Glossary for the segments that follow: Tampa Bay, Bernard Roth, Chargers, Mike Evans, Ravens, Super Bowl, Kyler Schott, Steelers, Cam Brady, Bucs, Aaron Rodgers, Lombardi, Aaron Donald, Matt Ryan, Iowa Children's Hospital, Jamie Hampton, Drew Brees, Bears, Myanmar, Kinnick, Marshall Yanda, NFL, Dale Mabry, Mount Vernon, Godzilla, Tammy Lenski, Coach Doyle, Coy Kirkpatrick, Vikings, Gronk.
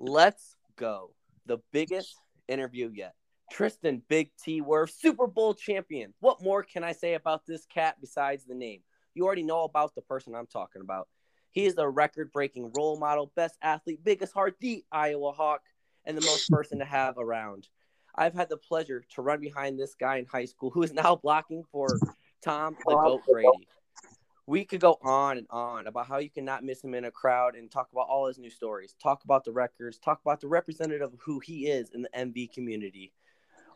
Let's go. The biggest interview yet. Tristan Big T Wirfs, Super Bowl champion. What more can I say about this cat besides the name? You already know about the person I'm talking about. He is a record-breaking role model, best athlete, biggest heart, the Iowa Hawk, and the most person to have around. I've had the pleasure to run behind this guy in high school who is now blocking for Tom the Goat Brady. We could go on and on about how you cannot miss him in a crowd and talk about all his new stories, talk about the records, talk about the representative of who he is in the MV community.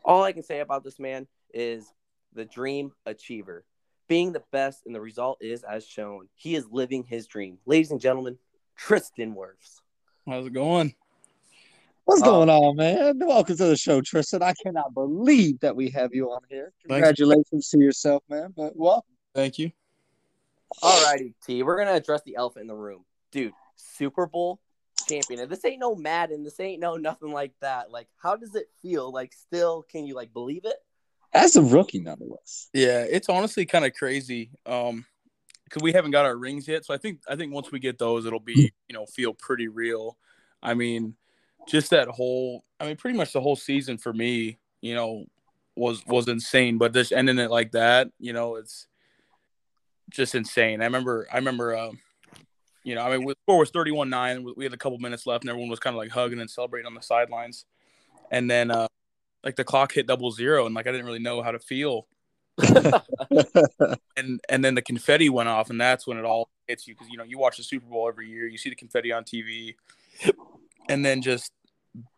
All I can say about this man is the dream achiever, being the best, and the result is as shown. He is living his dream. Ladies and gentlemen, Tristan Wirfs. How's it going? What's going on, man? Welcome to the show, Tristan. I cannot believe that we have you on here. Congratulations to yourself, man. But welcome. Thank you. All righty, T. We're going to address the elephant in the room. Dude, Super Bowl champion. And this ain't no Madden. This ain't no nothing like that. Like, how does it feel? Like, still, can you, like, believe it? As a rookie, nonetheless. Yeah, it's honestly kind of crazy because we haven't got our rings yet. So I think once we get those, it'll be, you know, feel pretty real. I mean, just that whole – I mean, pretty much the whole season for me, you know, was insane. But just ending it like that, you know, it's – just insane. I remember. You know, I mean, the score was 31-9. We had a couple minutes left, and everyone was kind of like hugging and celebrating on the sidelines. And then, like the clock hit 00, and like I didn't really know how to feel. and then the confetti went off, and that's when it all hits you because you know you watch the Super Bowl every year, you see the confetti on TV, and then just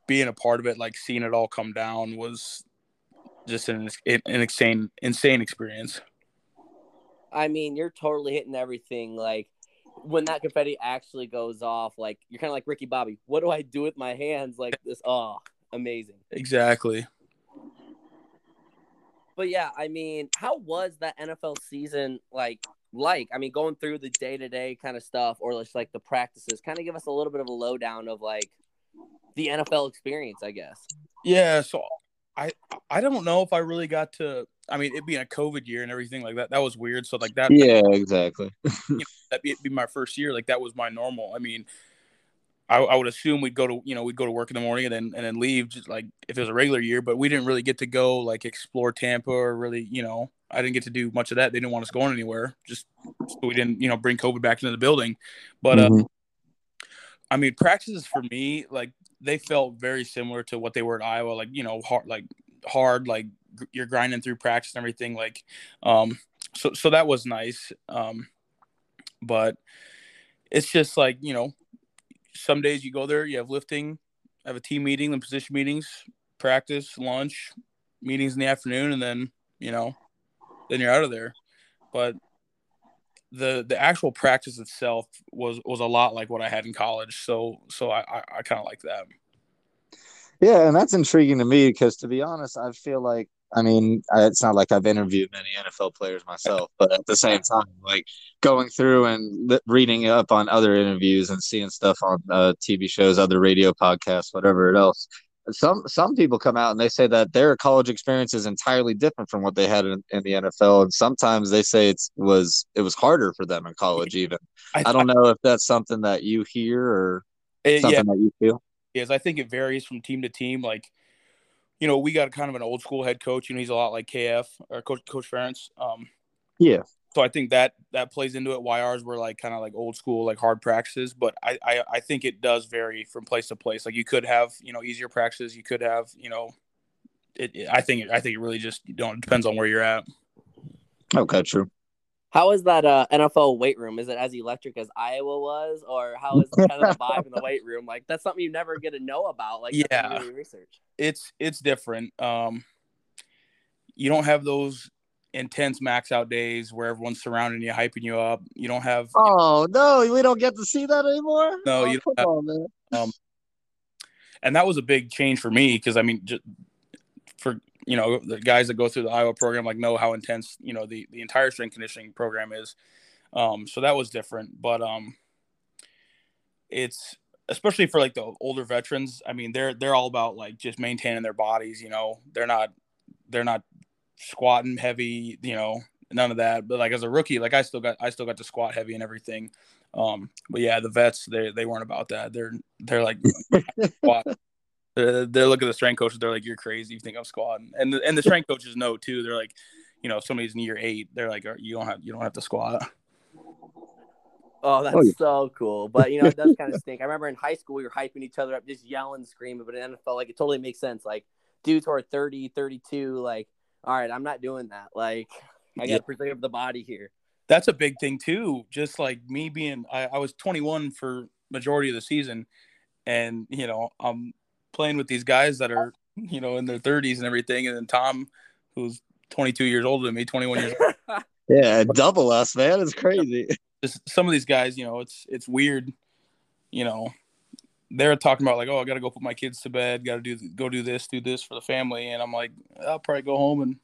being a part of it, like seeing it all come down, was just an insane experience. I mean, you're totally hitting everything. Like, when that confetti actually goes off, like, you're kind of like Ricky Bobby. What do I do with my hands like this? Oh, amazing. Exactly. But, yeah, I mean, how was that NFL season like? I mean, going through the day-to-day kind of stuff or just, like, the practices, kind of give us a little bit of a lowdown of, like, the NFL experience, I guess. Yeah, so I don't know if I really got to – I mean, it being a COVID year and everything like that, that was weird. So, like, that – yeah, exactly. You know, that'd be my first year. Like, that was my normal. I mean, I would assume we'd go to work in the morning and then leave just, like, if it was a regular year. But we didn't really get to go, like, explore Tampa or really, you know, I didn't get to do much of that. They didn't want us going anywhere. Just so we didn't, you know, bring COVID back into the building. But, I mean, practices for me, like, they felt very similar to what they were at Iowa. Like, you know, hard, like, you're grinding through practice and everything like so that was nice but it's just like, you know, some days you go there, you have lifting, have a team meeting, then position meetings, practice, lunch, meetings in the afternoon, and then, you know, then you're out of there. But the actual practice itself was a lot like what I had in college, so I kind of like that. Yeah, and that's intriguing to me because, to be honest, I feel like, I mean, it's not like I've interviewed many NFL players myself, but at the same time, like, going through and reading up on other interviews and seeing stuff on TV shows, other radio podcasts, whatever else, some people come out and they say that their college experience is entirely different from what they had in the NFL, and sometimes they say it was harder for them in college even. I don't know if that's something that you hear or something that you feel. Is I think it varies from team to team. Like, you know, we got kind of an old school head coach, and he's a lot like KF or Coach Ferentz. Yeah. So I think that plays into it. Why ours were like kind of like old school, like hard practices. But I think it does vary from place to place. Like, you could have, you know, easier practices. You could have, you know, I think it really just depends on where you're at. Okay, true. How is that NFL weight room? Is it as electric as Iowa was, or how is kind of the vibe in the weight room? Like, that's something you never get to know about. Like, yeah, research. It's different. You don't have those intense max out days where everyone's surrounding you, hyping you up. You don't have. Oh, no, we don't get to see that anymore. No, you don't. Man. And that was a big change for me because, I mean, you know, the guys that go through the Iowa program, like, know how intense, you know, the entire strength conditioning program is. So that was different. But it's especially for, like, the older veterans. I mean, they're all about, like, just maintaining their bodies. You know, they're not squatting heavy. You know, none of that. But, like, as a rookie, like, I still got to squat heavy and everything. But yeah, the vets, they weren't about that. They're like, they're looking at the strength coaches. They're like, you're crazy. You think I'm squatting? And the strength coaches know too. They're like, you know, if somebody's in year 8, they're like, you don't have to squat. Oh, that's so cool. But, you know, it does kind of stink. I remember in high school, we were hyping each other up, just yelling, screaming. But in NFL, like, it totally makes sense. Like, dudes who are 30, 32, like, all right, I'm not doing that. Like, I got to preserve the body here. That's a big thing, too. Just, like, me being – I was 21 for majority of the season. And, you know, I'm playing with these guys that are, you know, in their 30s and everything. And then Tom, who's 22 years older than me, 21 years old. Yeah, double us, man. It's crazy. Some of these guys, you know, it's weird, you know, they're talking about like, oh, I got to go put my kids to bed, got to do this for the family. And I'm like, I'll probably go home and,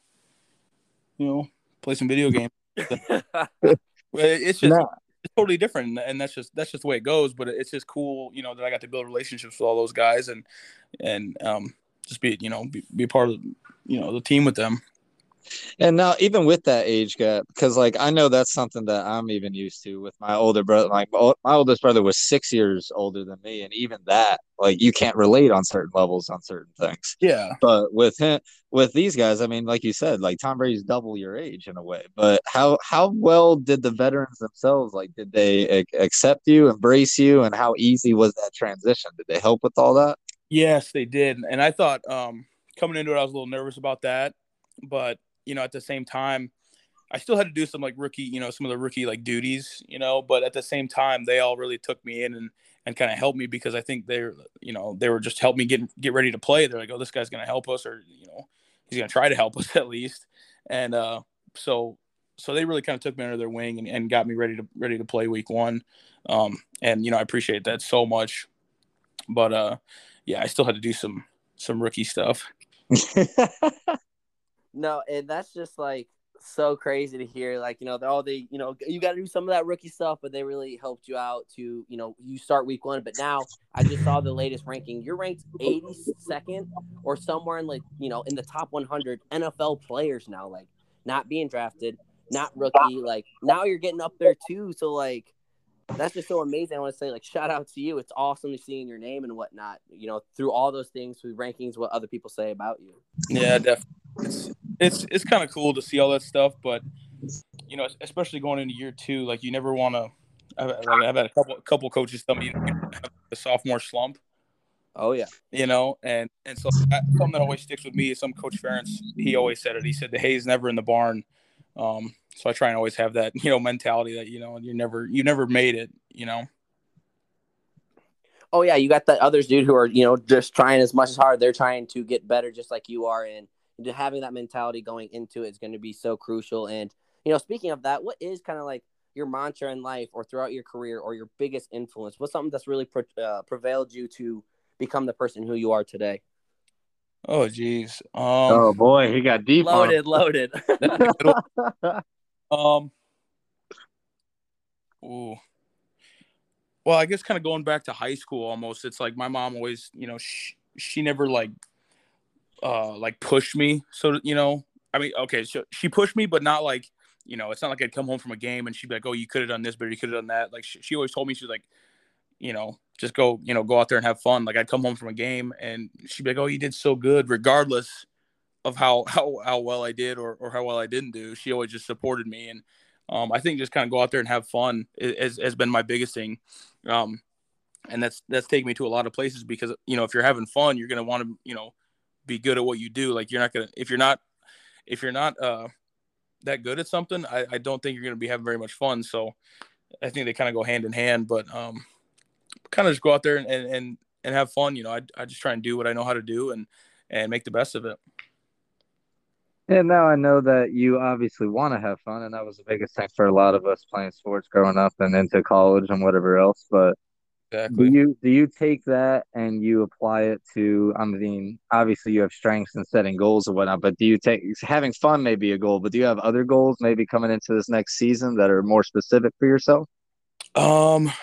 you know, play some video games. It's just it's totally different. And that's just the way it goes. But it's just cool, you know, that I got to build relationships with all those guys and just be part of, you know, the team with them. And now even with that age gap, because like I know that's something that I'm even used to with my older brother. Like my oldest brother was 6 years older than me, and even that, like, you can't relate on certain levels on certain things. Yeah. But with him, with these guys, I mean, like you said, like Tom Brady's double your age in a way. But how well did the veterans themselves, like, did they accept you, embrace you, and how easy was that transition? Did they help with all that? Yes, they did. And I thought coming into it, I was a little nervous about that, but you know, at the same time, I still had to do some like rookie, you know, some of the rookie like duties, you know, but at the same time, they all really took me in and kind of helped me, because I think they were just helping me get ready to play. They're like, oh, this guy's going to help us, or, you know, he's going to try to help us at least. And so they really kind of took me under their wing and got me ready to play week 1. And, you know, I appreciate that so much. But yeah, I still had to do some rookie stuff. No, and that's just, like, so crazy to hear. Like, you know, you know, you got to do some of that rookie stuff, but they really helped you out to, you know, you start week 1. But now I just saw the latest ranking. You're ranked 82nd or somewhere in, like, you know, in the top 100 NFL players now, like, not being drafted, not rookie. Like, now you're getting up there, too. So, like, that's just so amazing. I want to say, like, shout out to you. It's awesome to see your name and whatnot, you know, through all those things, through rankings, what other people say about you. Yeah, definitely. It's kind of cool to see all that stuff, but, you know, especially going into year 2, like, you never want to. I've had a couple coaches tell me, you know, the sophomore slump. Oh yeah, you know, and so something that always sticks with me is some Coach Ferentz. He always said it. He said the hay's never in the barn. So I try and always have that, you know, mentality that, you know, you never made it, you know. Oh yeah, you got that others, dude, who are, you know, just trying as much as hard. They're trying to get better, just like you are, and having that mentality going into it is going to be so crucial. And, you know, speaking of that, what is kind of like your mantra in life or throughout your career, or your biggest influence? What's something that's really prevailed you to become the person who you are today? Oh, geez. Oh, boy, he got deep. Loaded. Ooh. Well, I guess kind of going back to high school almost, it's like my mom always, you know, she never like push me. So, you know, I mean, okay, so she pushed me, but not like, you know, it's not like I'd come home from a game and she'd be like, oh, you could have done this, but you could have done that. Like, she always told me, she's like, you know, just go, you know, go out there and have fun. Like, I'd come home from a game and she'd be like, oh, you did so good, regardless of how well I did or how well I didn't do. She always just supported me. And I think just kind of go out there and have fun has been my biggest thing. And that's taken me to a lot of places, because, you know, if you're having fun, you're going to want to, you know, be good at what you do. Like, you're not gonna, if you're not that good at something, I don't think you're gonna be having very much fun. So I think they kind of go hand in hand, but kind of just go out there and have fun. You know, I just try and do what I know how to do and make the best of it. And now I know that you obviously want to have fun, and that was the biggest thing for a lot of us playing sports growing up and into college and whatever else. But exactly. Do you take that and you apply it to, I mean, obviously you have strengths in setting goals and whatnot, but do you take having fun may be a goal, but do you have other goals maybe coming into this next season that are more specific for yourself? I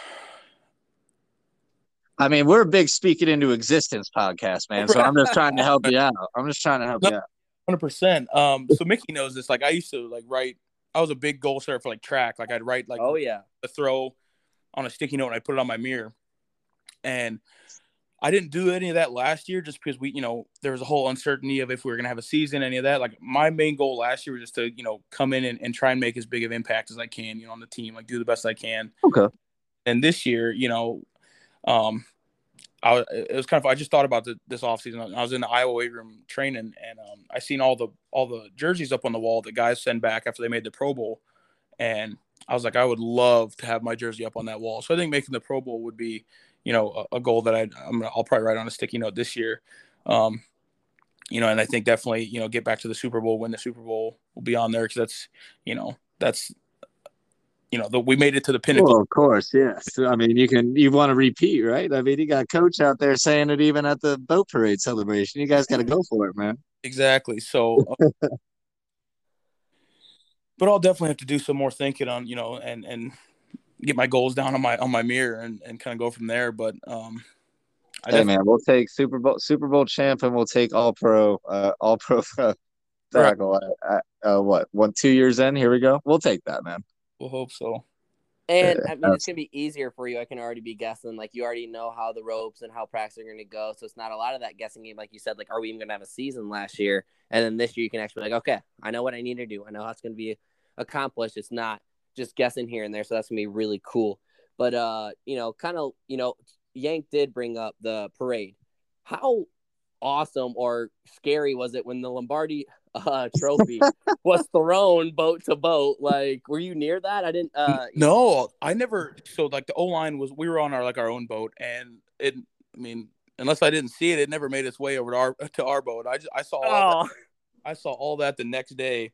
mean, we're a big Speaking Into Existence podcast, man, so I'm just trying to help you out. 100%. So Mickey knows this. Like, I used to, like, write – I was a big goal setter for, like, track. Like, I'd write, like, the throw – on a sticky note and I put it on my mirror. And I didn't do any of that last year just because we, you know, there was a whole uncertainty of if we were going to have a season, any of that. Like, my main goal last year was just to, you know, come in and try and make as big of impact as I can, you know, on the team, like do the best I can. Okay. And this year, you know, I just thought about this offseason. I was in the Iowa weight room training, and I seen all the jerseys up on the wall that guys send back after they made the Pro Bowl. And I was like, I would love to have my jersey up on that wall. So I think making the Pro Bowl would be, you know, a goal that I'll probably write on a sticky note this year. You know, and I think definitely, you know, get back to the Super Bowl, win the Super Bowl will be on there, because we made it to the pinnacle. Well, of course, yes. I mean, you want to repeat, right? I mean, you got Coach out there saying it even at the boat parade celebration. You guys got to go for it, man. Exactly. So, but I'll definitely have to do some more thinking on, you know, and get my goals down on my mirror and kind of go from there. But man, we'll take Super Bowl champ, and we'll take All Pro tackle. Right. 2 years in? Here we go. We'll take that, man. We'll hope so. And I mean, it's gonna be easier for you. I can already be guessing. Like, you already know how the ropes and how practice are gonna go, so it's not a lot of that guessing game. Like you said, like, are we even gonna have a season last year? And then this year, you can actually be like, okay, I know what I need to do. I know how it's gonna be accomplished. It's not just guessing here and there. So that's gonna be really cool. But you know, kind of, you know, Yank did bring up the parade. How awesome or scary was it when the Lombardi trophy was thrown boat to boat? Like, were you near that? I didn't No, I never. So like, the O-line was, we were on our own boat, and it, I mean, unless I didn't see it, it never made its way over to our boat. I saw all that the next day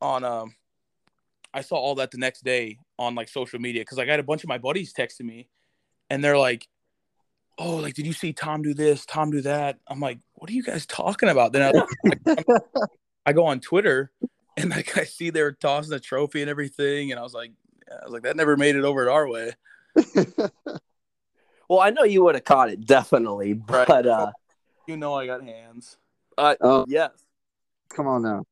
on like social media, because like, I had a bunch of my buddies texting me, and they're like, oh, like, did you see Tom do this? Tom do that? I'm like, what are you guys talking about? Then I go on Twitter, and like, I see they're tossing the trophy and everything, and I was like, that never made it over our way. Well, I know you would have caught it, definitely, but right. You know, I got hands. Yes. Come on now.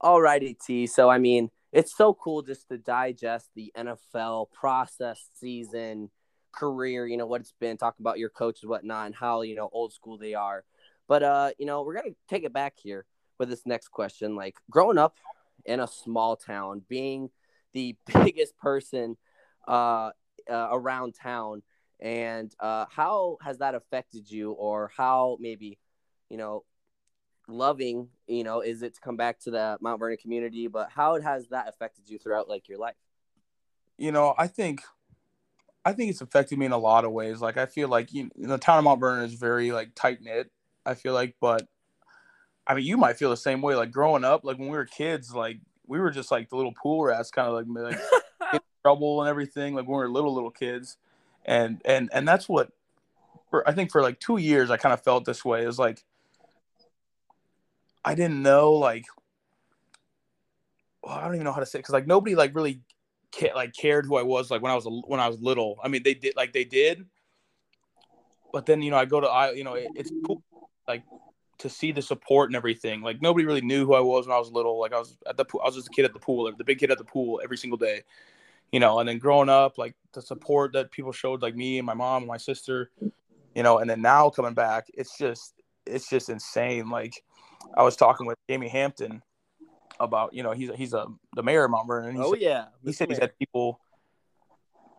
All righty, T. So I mean, it's so cool just to digest the NFL process, season, career, you know, what it's been, talk about your coaches, whatnot, and how, you know, old school they are. But you know, we're gonna take it back here with this next question. Like, growing up in a small town, being the biggest person around town, and how has that affected you, or how maybe, you know, loving, you know, is it to come back to the Mount Vernon community, but how has that affected you throughout, like, your life? You know, I think it's affected me in a lot of ways. Like, I feel like, you know, the town of Mount Vernon is very, like, tight-knit, I feel like. But, I mean, you might feel the same way. Like, growing up, like, when we were kids, like, we were just, like, the little pool rats, kind of, like in trouble and everything, like, when we were little kids. And that's what, I think for, like, 2 years, I kind of felt this way. It was, like, I didn't know, like, well, I don't even know how to say it, because, like, nobody, like, really – cared who I was, like, when I was little. I mean, they did, but then, you know, I go to you know, it's cool, like, to see the support and everything. Like, nobody really knew who I was when I was little. Like, I was just a kid at the pool, the big kid at the pool every single day, you know. And then growing up, like, the support that people showed, like, me and my mom and my sister, you know. And then now coming back, it's just insane. Like, I was talking with Jamie Hampton about, you know, he's the mayor of Mount Vernon. He said he's had people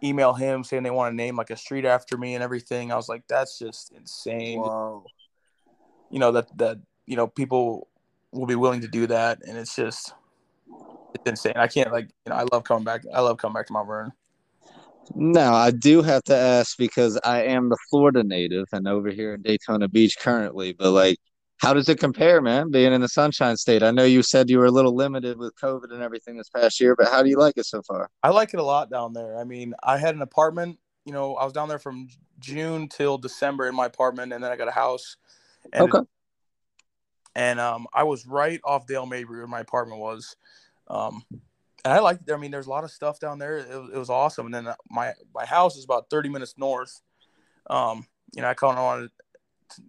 email him saying they want to name, like, a street after me and everything. I was like, that's just insane. Whoa. You know, that you know, people will be willing to do that, and it's insane. I can't, like, you know, I love coming back to Mount Vernon. Now, I do have to ask, because I am the Florida native and over here in Daytona Beach currently, but, like, how does it compare, man, being in the Sunshine State? I know you said you were a little limited with COVID and everything this past year, but how do you like it so far? I like it a lot down there. I mean, I had an apartment. You know, I was down there from June till December in my apartment, and then I got a house. And, okay. And I was right off Dale Mabry where my apartment was. And I liked it. I mean, there's a lot of stuff down there. It was awesome. And then my house is about 30 minutes north. You know, I kind of wanted –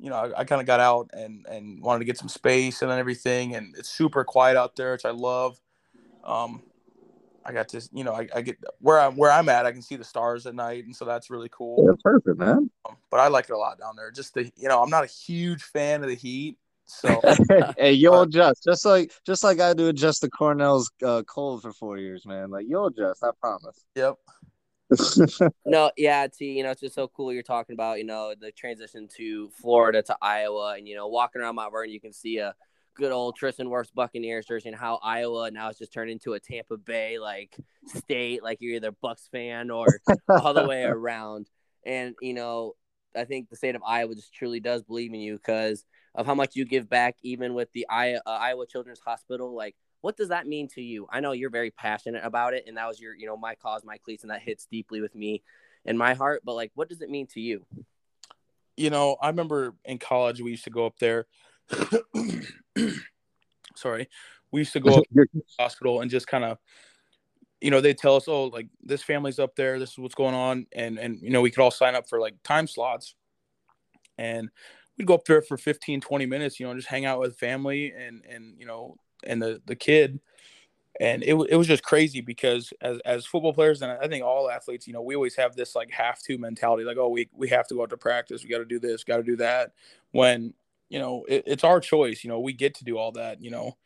you know, I kind of got out and wanted to get some space and then everything, and it's super quiet out there, which I love. I got to, you know, I get where I'm at. I can see the stars at night, and so that's really cool. Yeah, perfect, man. But I like it a lot down there. Just the, you know, I'm not a huge fan of the heat. So hey, you'll adjust, just like I do adjust to Cornell's cold for 4 years, man. Like you'll adjust, I promise. Yep. No, yeah, you know, it's just so cool you're talking about, you know, the transition to Florida to Iowa, and you know, walking around Mount Vernon, you can see a good old Tristan Wirfs Buccaneers jersey, and how Iowa now has just turned into a Tampa Bay like state. Like you're either Bucs fan or all the way around, and you know, I think the state of Iowa just truly does believe in you because of how much you give back, even with the Iowa Children's Hospital. Like, what does that mean to you? I know you're very passionate about it, and that was your, you know, my cause, my cleats, and that hits deeply with me and my heart. But, like, what does it mean to you? You know, I remember in college we used to go up there. Sorry. We used to go up to the hospital and just kind of, you know, they tell us, oh, like, this family's up there. This is what's going on. And you know, we could all sign up for, like, time slots. And we'd go up there for 15, 20 minutes, you know, just hang out with family and you know, and the kid. And it was just crazy because as football players, and I think all athletes, you know, we always have this, like, have-to mentality. Like, oh, we have to go out to practice. We got to do this, got to do that. When, you know, it's our choice. You know, we get to do all that, you know.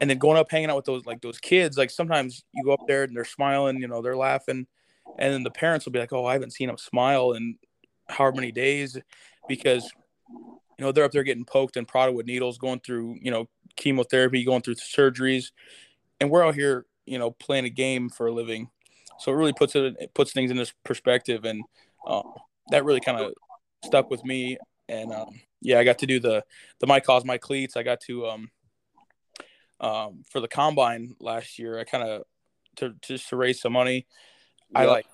And then going up, hanging out with those kids, like, sometimes you go up there and they're smiling, you know, they're laughing. And then the parents will be like, oh, I haven't seen them smile in however many days. Because, you know, they're up there getting poked and prodded with needles, going through, you know, chemotherapy, going through surgeries. And we're out here, you know, playing a game for a living. So it really puts things in this perspective. And that really kind of stuck with me. And, yeah, I got to do the My Cause, My Cleats. I got to for the Combine last year, I kind of just to raise some money. Yep.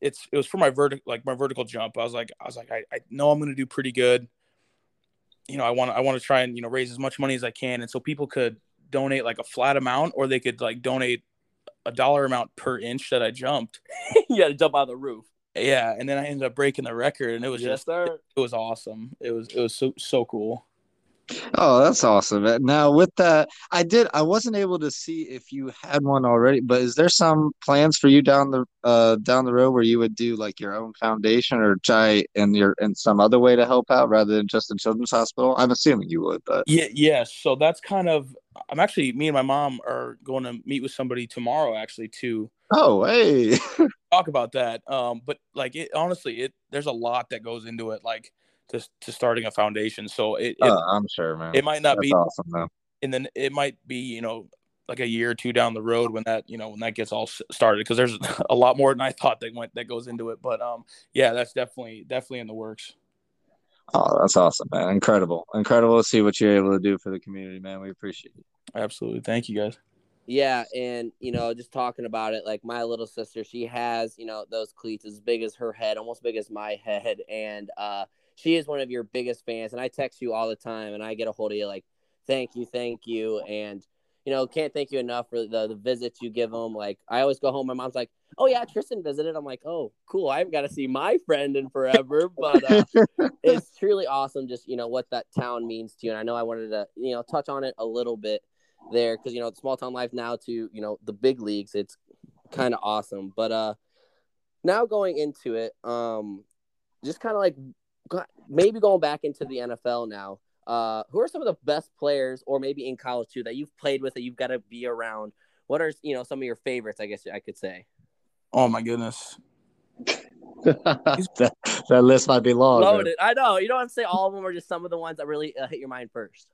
It was for my vertical jump. I was like, I know I'm going to do pretty good. You know, I want to try and, you know, raise as much money as I can. And so people could donate like a flat amount, or they could like donate a dollar amount per inch that I jumped. You got to jump out of the roof. Yeah. And then I ended up breaking the record, and it was it was awesome. It was so cool. Oh, that's awesome. Now with that, I wasn't able to see if you had one already, but is there some plans for you down the road where you would do like your own foundation or try in some other way to help out rather than just in Children's Hospital? I'm assuming you would, but yeah. So that's kind of, I'm actually, me and my mom are going to meet with somebody tomorrow actually to talk about that. But like honestly, there's a lot that goes into it. Like, to starting a foundation. So I'm sure, man, it might not That's be awesome though. And then it might be, you know, like a year or two down the road when that gets all started. Cause there's a lot more than I thought that goes into it. But yeah, that's definitely in the works. Oh, that's awesome, man. Incredible to see what you're able to do for the community, man. We appreciate it. Absolutely. Thank you guys. Yeah. And, you know, just talking about it, like my little sister, she has, you know, those cleats as big as her head, almost big as my head. And, she is one of your biggest fans, and I text you all the time, and I get a hold of you like, thank you. And, you know, can't thank you enough for the visits you give them. Like, I always go home, my mom's like, oh, yeah, Tristan visited. I'm like, oh, cool. I haven't got to see my friend in forever. But it's truly awesome just, you know, what that town means to you. And I know I wanted to, you know, touch on it a little bit there because, you know, small town life now to, you know, the big leagues, it's kind of awesome. But now going into it, just kind of like, maybe going back into the NFL now, who are some of the best players, or maybe in college too, that you've played with, that you've got to be around? What are, you know, some of your favorites, I guess I could say? Oh, my goodness. that list might be long. Loaded. I know. You don't have to say all of them, or just some of the ones that really hit your mind first.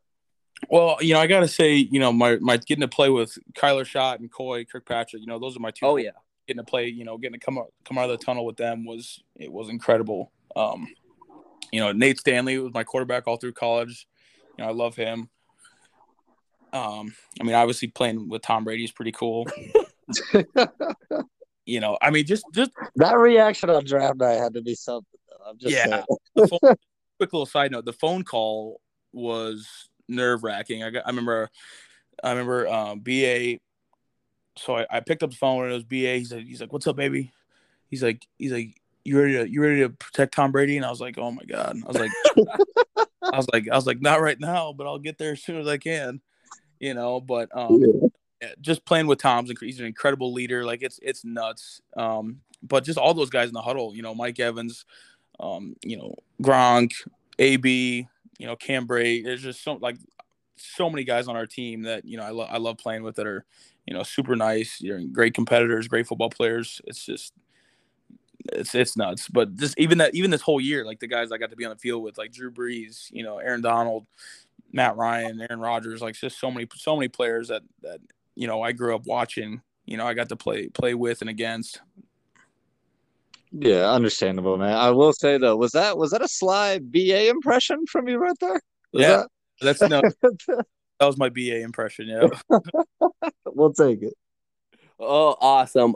Well, you know, I got to say, you know, my getting to play with Kyler Schott and Coy Kirkpatrick, you know, those are my two. Oh, yeah. Getting to play, you know, getting to come out of the tunnel with them was incredible. You know, Nate Stanley was my quarterback all through college. You know, I love him. I mean, obviously playing with Tom Brady is pretty cool. You know, I mean, just that reaction on draft night had to be something, though. I'm just saying. Quick little side note: the phone call was nerve wracking. I remember BA. So I picked up the phone, and it was BA. He's like, "What's up, baby?" He's like. You ready to protect Tom Brady? And I was like, oh my God. I was like, not right now, but I'll get there as soon as I can, you know, but just playing with Tom's, he's an incredible leader. Like, it's nuts. But just all those guys in the huddle, you know, Mike Evans, you know, Gronk, A B, you know, Cam Brady. There's just so many guys on our team that, you know, I love playing with, that are, you know, super nice. You're great competitors, great football players. It's just, it's nuts. But just even this whole year, like the guys I got to be on the field with, like Drew Brees, you know, Aaron Donald, Matt Ryan, Aaron Rodgers, like just so many players that, you know, I grew up watching, you know, I got to play with and against. Yeah, understandable, man. I will say though, was that a sly BA impression from you right there? That was my BA impression. Yeah, we'll take it. Oh, awesome.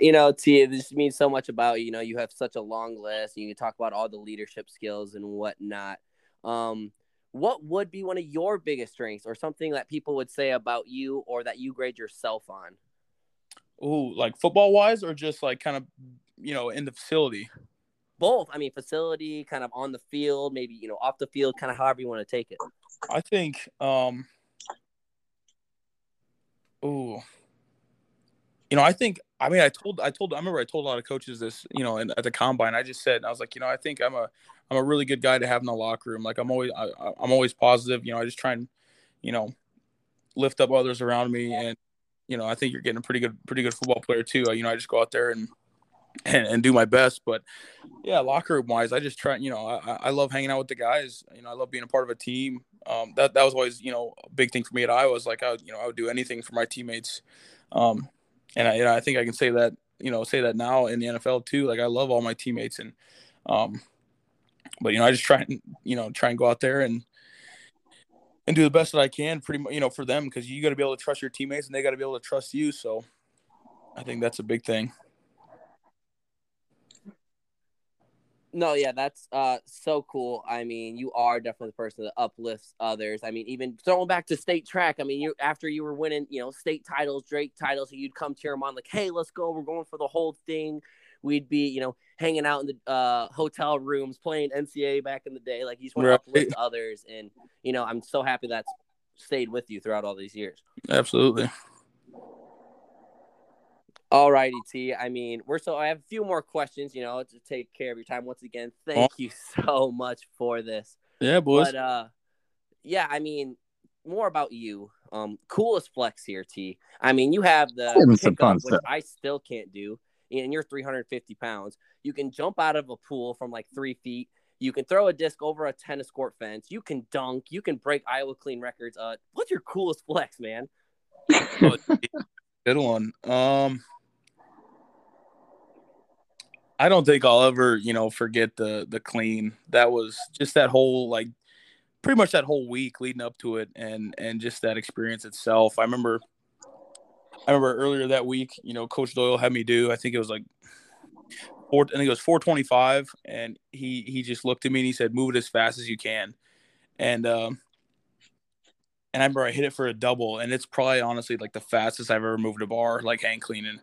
You know, Tia, this means so much about you. You know, you have such a long list, and you can talk about all the leadership skills and whatnot. What would be one of your biggest strengths, or something that people would say about you, or that you grade yourself on? Ooh, like football wise, or just like kind of, you know, in the facility? Both. I mean, facility, kind of on the field, maybe, you know, off the field, kind of however you want to take it. I think, you know, I remember I told a lot of coaches this, you know, at the combine. I just said, I was like, you know, I think I'm a really good guy to have in the locker room. Like I'm always positive. You know, I just try and, you know, lift up others around me, and, you know, I think you're getting a pretty good football player too. You know, I just go out there and do my best. But yeah, locker room wise, I just try, you know, I love hanging out with the guys. You know, I love being a part of a team. That was always, you know, a big thing for me at Iowa. Is like, I would do anything for my teammates. And I think I can say that, you know, now in the NFL too. Like, I love all my teammates, and but, you know, I just try and go out there and do the best that I can, pretty much, you know, for them, because you got to be able to trust your teammates, and they got to be able to trust you. So I think that's a big thing. No, yeah, that's so cool. I mean, you are definitely the person that uplifts others. I mean, even throwing back to state track, I mean, after you were winning, you know, state titles, Drake titles, and you'd come cheer them on like, hey, let's go. We're going for the whole thing. We'd be, you know, hanging out in the hotel rooms playing NCAA back in the day. Like, you just want to uplift others. And, you know, I'm so happy that's stayed with you throughout all these years. Absolutely. Alrighty, T. I mean, I have a few more questions, you know, to take care of your time. Once again, thank you so much for this. Yeah, boys. But, yeah, I mean, more about you. Coolest flex here, T. I mean, you have the pickup, which I still can't do, and you're 350 pounds. You can jump out of a pool from like 3 feet. You can throw a disc over a tennis court fence. You can dunk. You can break Iowa clean records. What's your coolest flex, man? Good one. I don't think I'll ever, you know, forget the clean. That was just that whole, like, pretty much that whole week leading up to it, and just that experience itself. I remember earlier that week, you know, Coach Doyle had me do, I think it was 425, and he just looked at me and he said, "Move it as fast as you can." And I remember I hit it for a double, and it's probably honestly like the fastest I've ever moved a bar, like hand cleaning.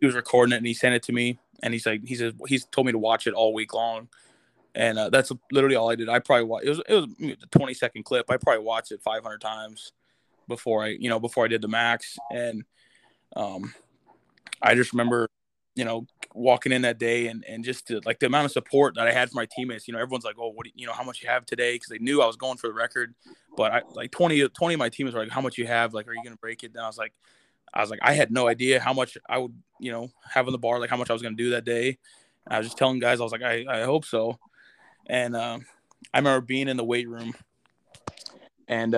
He was recording it, and he sent it to me, and he says he's told me to watch it all week long, and that's literally all I did. I probably watched it was a 20-second clip. I probably watched it 500 times before I did the max, and I just remember, you know, walking in that day and just like the amount of support that I had from my teammates. You know, everyone's like, "Oh, what do you know? How much you have today?" Because they knew I was going for the record. But I, like 20 of my teammates were like, "How much you have? Like, are you gonna break it?" And I was like, I had no idea how much I would, you know, have on the bar, like how much I was going to do that day. And I was just telling guys, I was like, I hope so. And I remember being in the weight room, and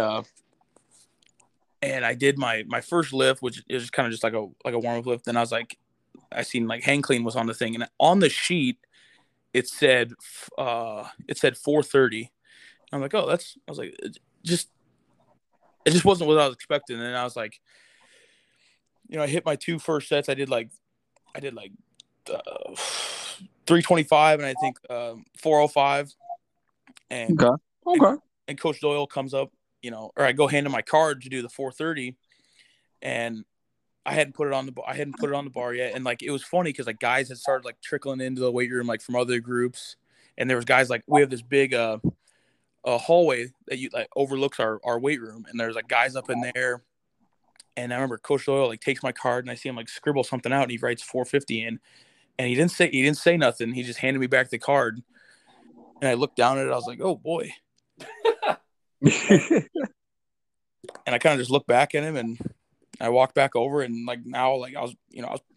I did my first lift, which is kind of just like a warm-up lift. Then I was like, I seen like hand clean was on the thing, and on the sheet, it said 430. I'm like, oh, it just wasn't what I was expecting. And I was like, you know, I hit my two first sets. I did 325 and I think 405. And and Coach Doyle comes up, you know, or I go hand him my card to do the 430, and I hadn't put it on the bar yet. And like, it was funny because like guys had started like trickling into the weight room like from other groups, and there was guys like, we have this big a hallway that you like overlooks our weight room, and there's like guys up in there. And I remember Coach Doyle like takes my card and I see him like scribble something out and he writes 450 in, and he didn't say nothing. He just handed me back the card, and I looked down at it. I was like, oh boy. And I kind of just looked back at him and I walked back over, and like now, like I was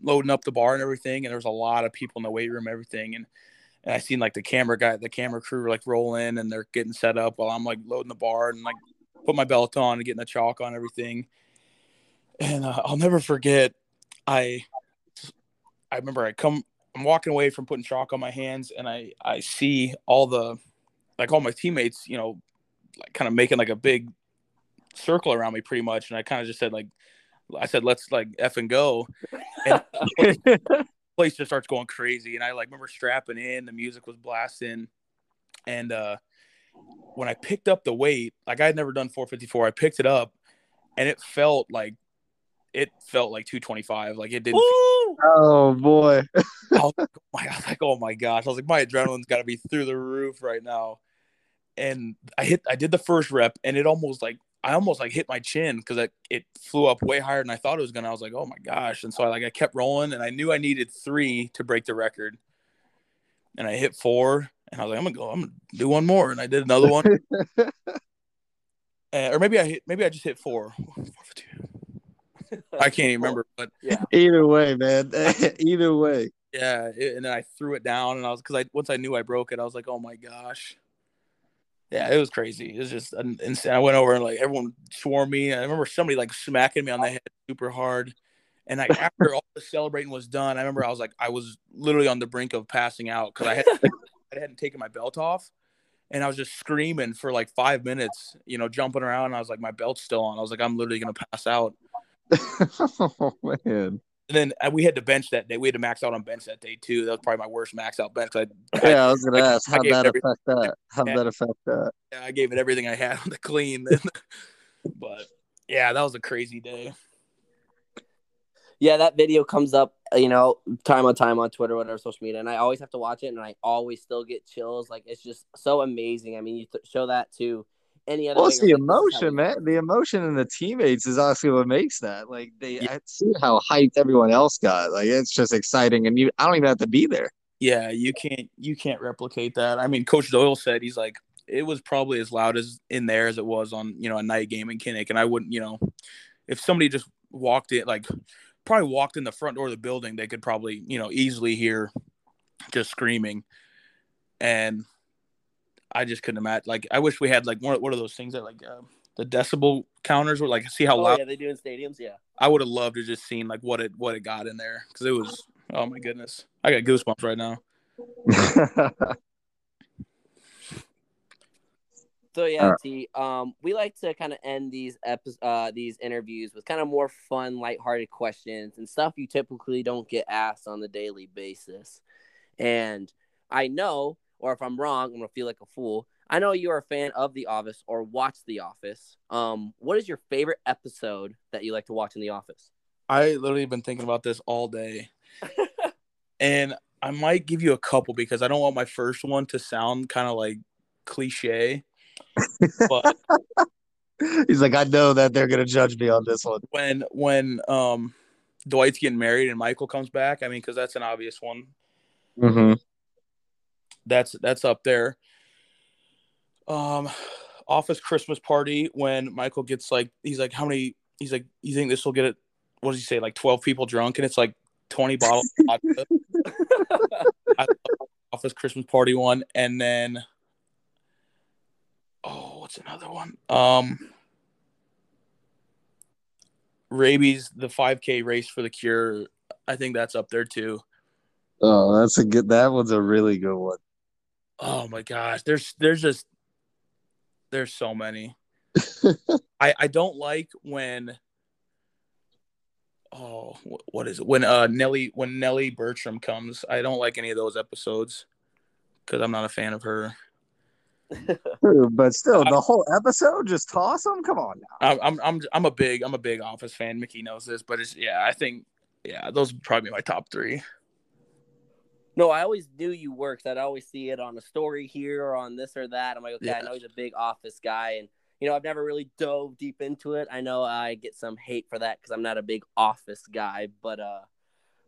loading up the bar and everything, and there was a lot of people in the weight room, everything, and I seen like the camera crew like roll in, and they're getting set up while I'm like loading the bar and like put my belt on and getting the chalk on everything. And I'll never forget, I remember I'm walking away from putting chalk on my hands, and I see all the like all my teammates, you know, like kind of making like a big circle around me pretty much, and I kind of just said like, I said, let's like F and go. And place just starts going crazy. And I like remember strapping in, the music was blasting. And when I picked up the weight, like I had never done 454, I picked it up and it felt like 225. Like it didn't. Oh boy. I was like, oh my gosh. I was like, my adrenaline's got to be through the roof right now. And I did the first rep, and it almost like, I almost like hit my chin because it flew up way higher than I thought it was gonna. I was like, oh my gosh! And so I kept rolling, and I knew I needed 3 to break the record, and I hit 4, and I was like, I'm gonna do one more, and I did another one, or maybe I just hit 4, 4 for 2. I can't even remember, but yeah. Either way, man, either way, yeah. And then I threw it down, and once I knew I broke it, I was like, oh my gosh. Yeah, it was crazy. It was just insane. I went over and like everyone swore me. I remember somebody like smacking me on the head super hard. And like after all the celebrating was done, I remember I was like, I was literally on the brink of passing out because I hadn't taken my belt off, and I was just screaming for like 5 minutes, you know, jumping around. And I was like, my belt's still on. I was like, I'm literally gonna pass out. Oh man. And then we had to bench that day. We had to max out on bench that day too. That was probably my worst max out bench. I was gonna ask how that affect that. Yeah, I gave it everything I had on the clean. But yeah, that was a crazy day. Yeah, that video comes up, you know, time on time on Twitter, whatever social media, and I always have to watch it, and I always still get chills. Like it's just so amazing. I mean, you show that to any other. Well, it's the emotion, man. The emotion in the teammates is honestly what makes that. Like I see how hyped everyone else got. Like it's just exciting, and I don't even have to be there. Yeah, you can't replicate that. I mean, Coach Doyle said he's like it was probably as loud as in there as it was on a night game in Kinnick, and I wouldn't, if somebody just walked in, like probably walked in the front door of the building, they could probably easily hear just screaming. And I just couldn't imagine. Like, I wish we had like one of those things that like the decibel counters were like. See how loud? Yeah, they do in stadiums. Yeah, I would have loved to just seen like what it got in there, because it was. Oh my goodness, I got goosebumps right now. So yeah, right. T, we like to kind of end these interviews with kind of more fun, lighthearted questions and stuff you typically don't get asked on the daily basis, and I know. Or if I'm wrong, I'm going to feel like a fool. I know you are a fan of The Office or watch The Office. What is your favorite episode that you like to watch in The Office? I literally have been thinking about this all day. And I might give you a couple because I don't want my first one to sound kind of like cliche. But he's like, I know that they're going to judge me on this one. When Dwight's getting married and Michael comes back, I mean, because that's an obvious one. Mm-hmm. That's up there. Office Christmas party when Michael gets like he's like you think this will get it, what does he say, like 12 people drunk, and it's like 20 bottles of vodka. I love Office Christmas party one, and then what's another one? Rabies, the 5K race for the cure. I think that's up there too. Oh, that's a good. That one's a really good one. Oh my gosh, there's so many. I don't like when. Oh, what is it when Nelly Bertram comes? I don't like any of those episodes because I'm not a fan of her. But still, the whole episode, just toss them. Come on now. I'm a big Office fan. Mickey knows this, but I think those would probably be my top 3. No, I always knew you worked. I'd always see it on a story here or on this or that. I'm like, okay, yeah. I know he's a big Office guy, and you know, I've never really dove deep into it. I know I get some hate for that because I'm not a big Office guy, but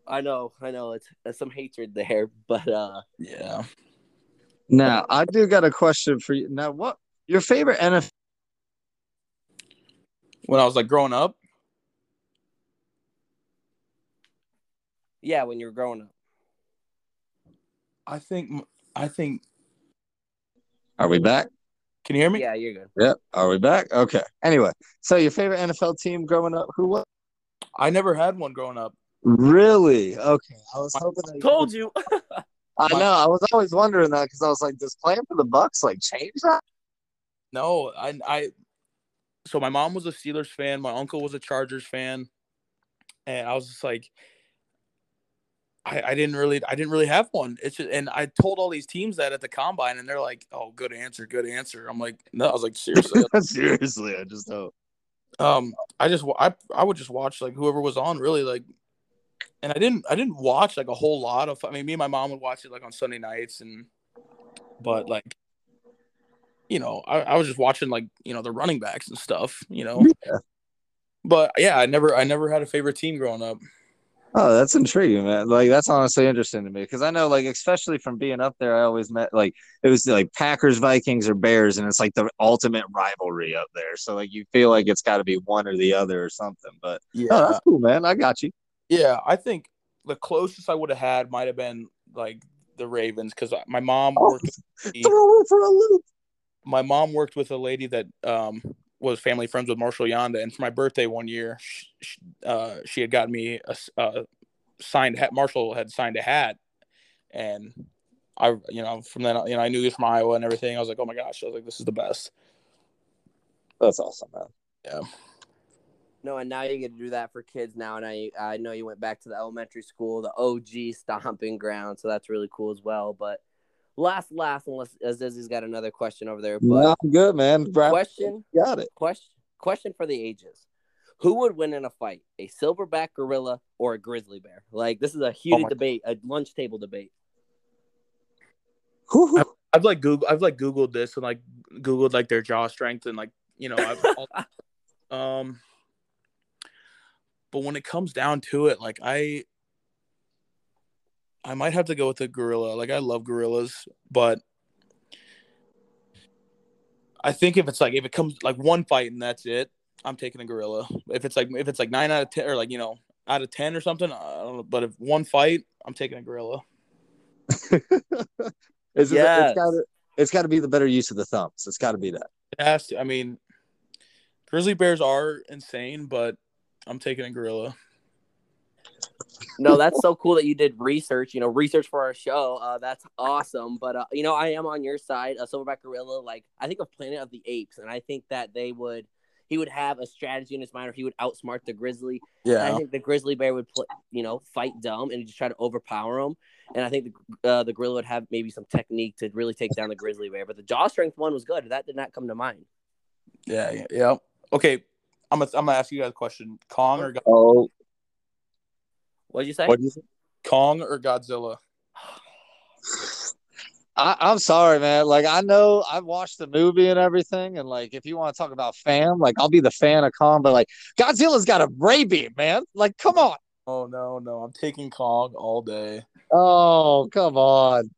I know it's some hatred there, but yeah. Now I do got a question for you. Now, what your favorite NFL? When I was like growing up. Yeah, when you were growing up. I think. Are we back? Can you hear me? Yeah, you're good. Yep. Are we back? Okay. Anyway, so your favorite NFL team growing up? Who was? I never had one growing up. Really? Okay. I was hoping. I told you. I know. I was always wondering that because I was like, does playing for the Bucs like change that? No, I. So my mom was a Steelers fan. My uncle was a Chargers fan, and I was just like, I didn't really have one. It's just, and I told all these teams that at the combine, and they're like, "Oh, good answer, good answer." I'm like, "No," I was like, "Seriously, seriously." I just don't. I would just watch like whoever was on, really, like, and I didn't watch like a whole lot of. I mean, me and my mom would watch it like on Sunday nights, and but like, you know, I was just watching like, you know, the running backs and stuff, you know. Yeah. But yeah, I never had a favorite team growing up. Oh, that's intriguing, man. Like, that's honestly interesting to me because I know, like, especially from being up there, I always met, like, it was, like, Packers, Vikings, or Bears, and it's, like, the ultimate rivalry up there. So, like, you feel like it's got to be one or the other or something. But, yeah, oh, that's cool, man. I got you. Yeah, I think the closest I would have had might have been, like, the Ravens because my mom worked My mom worked with a lady that was family friends with Marshall Yanda, and for my birthday one year, she had got me a signed hat. Marshall had signed a hat, and I, you know, from then on, you know, I knew he was from Iowa and everything. I was like, oh my gosh, I was like, this is the best. That's awesome, man. Yeah. No, and now you get to do that for kids now, and I know you went back to the elementary school, the OG stomping ground, so that's really cool as well. But last, unless Azizzi's got another question over there. But no, I'm good, man. Question. Got it. Question for the ages. Who would win in a fight, a silverback gorilla or a grizzly bear? Like, this is a huge debate, God. A lunch table debate. I've Googled this and like Googled like their jaw strength and like, you know, but when it comes down to it, like I might have to go with a gorilla. Like, I love gorillas, but I think if it comes one fight and that's it, I'm taking a gorilla. If it's like 9 out of 10 or like, you know, out of 10 or something, I don't know. But if one fight, I'm taking a gorilla. It's got to be the better use of the thumbs. It's got to be that. It has to. I mean, grizzly bears are insane, but I'm taking a gorilla. No, that's so cool that you did research for our show. That's awesome. But, you know, I am on your side. A silverback gorilla, like, I think of Planet of the Apes, and I think that he would have a strategy in his mind, or he would outsmart the grizzly. Yeah. And I think the grizzly bear would, fight dumb and just try to overpower him. And I think the gorilla would have maybe some technique to really take down the grizzly bear. But the jaw strength one was good. That did not come to mind. Yeah. Okay, I'm gonna ask you guys a question. Kong or Godzilla? Oh. What'd you say? Kong or Godzilla? I'm sorry, man. Like, I know I've watched the movie and everything, and, like, if you want to talk about fan, like, I'll be the fan of Kong, but, like, Godzilla's got a ray beam, man. Like, come on. Oh, no. I'm taking Kong all day. Oh, come on.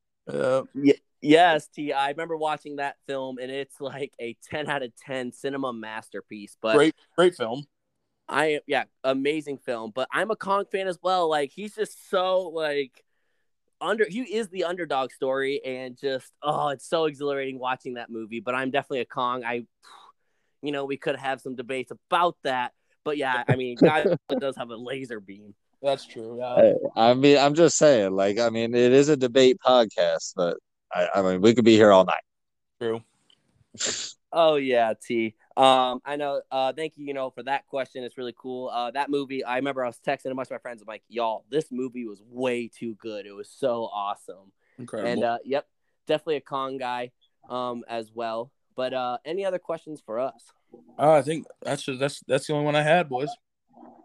Yes, T. I remember watching that film, and it's, like, a 10 out of 10 cinema masterpiece. But great film. Amazing film, but I'm a Kong fan as well. Like, he's just so like he is the underdog story, and just it's so exhilarating watching that movie. But I'm definitely a Kong. We could have some debates about that, but yeah, I mean, God does have a laser beam. That's true. Yeah. I mean, I'm just saying, like, I mean, it is a debate podcast, but I mean, we could be here all night. True. Oh yeah, T. I know. Thank you, for that question. It's really cool. That movie, I remember I was texting a bunch of my friends. I'm like, y'all, this movie was way too good. It was so awesome. Incredible. And yep, definitely a Kong guy as well. But any other questions for us? I think that's the only one I had, boys.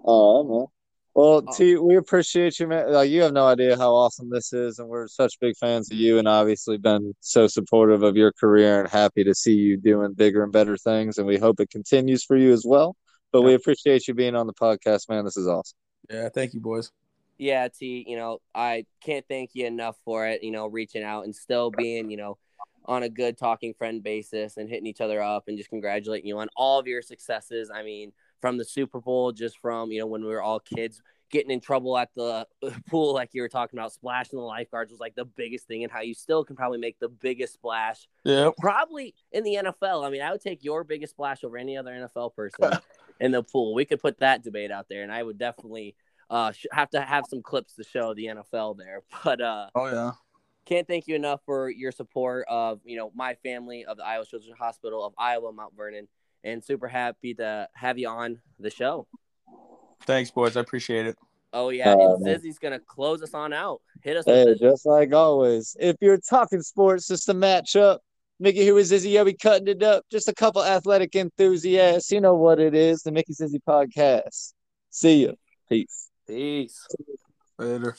Oh, Well, T, we appreciate you, man. Like, you have no idea how awesome this is, and we're such big fans of you, and obviously been so supportive of your career and happy to see you doing bigger and better things, and we hope it continues for you as well. But we appreciate you being on the podcast, man. This is awesome. Yeah, thank you, boys. Yeah, T, you know, I can't thank you enough for it, you know, reaching out and still being, you know, on a good talking friend basis and hitting each other up and just congratulating you on all of your successes. I mean, from the Super Bowl, just from, you know, when we were all kids getting in trouble at the pool, like you were talking about, splashing the lifeguards was like the biggest thing, and how you still can probably make the biggest splash. Yeah, probably in the NFL. I mean, I would take your biggest splash over any other NFL person in the pool. We could put that debate out there, and I would definitely have to have some clips to show the NFL there. But oh yeah, can't thank you enough for your support of, you know, my family, of the Iowa Children's Hospital, of Iowa, Mount Vernon. And super happy to have you on the show. Thanks, boys. I appreciate it. Oh, yeah. And Zizzy's going to close us on out. Hit us. Hey, just like always. If you're talking sports, it's the matchup. Mickey here with Zizzy. Yeah, we cutting it up. Just a couple athletic enthusiasts. You know what it is. The Mickey Zizzy Podcast. See you. Peace. Peace. Later.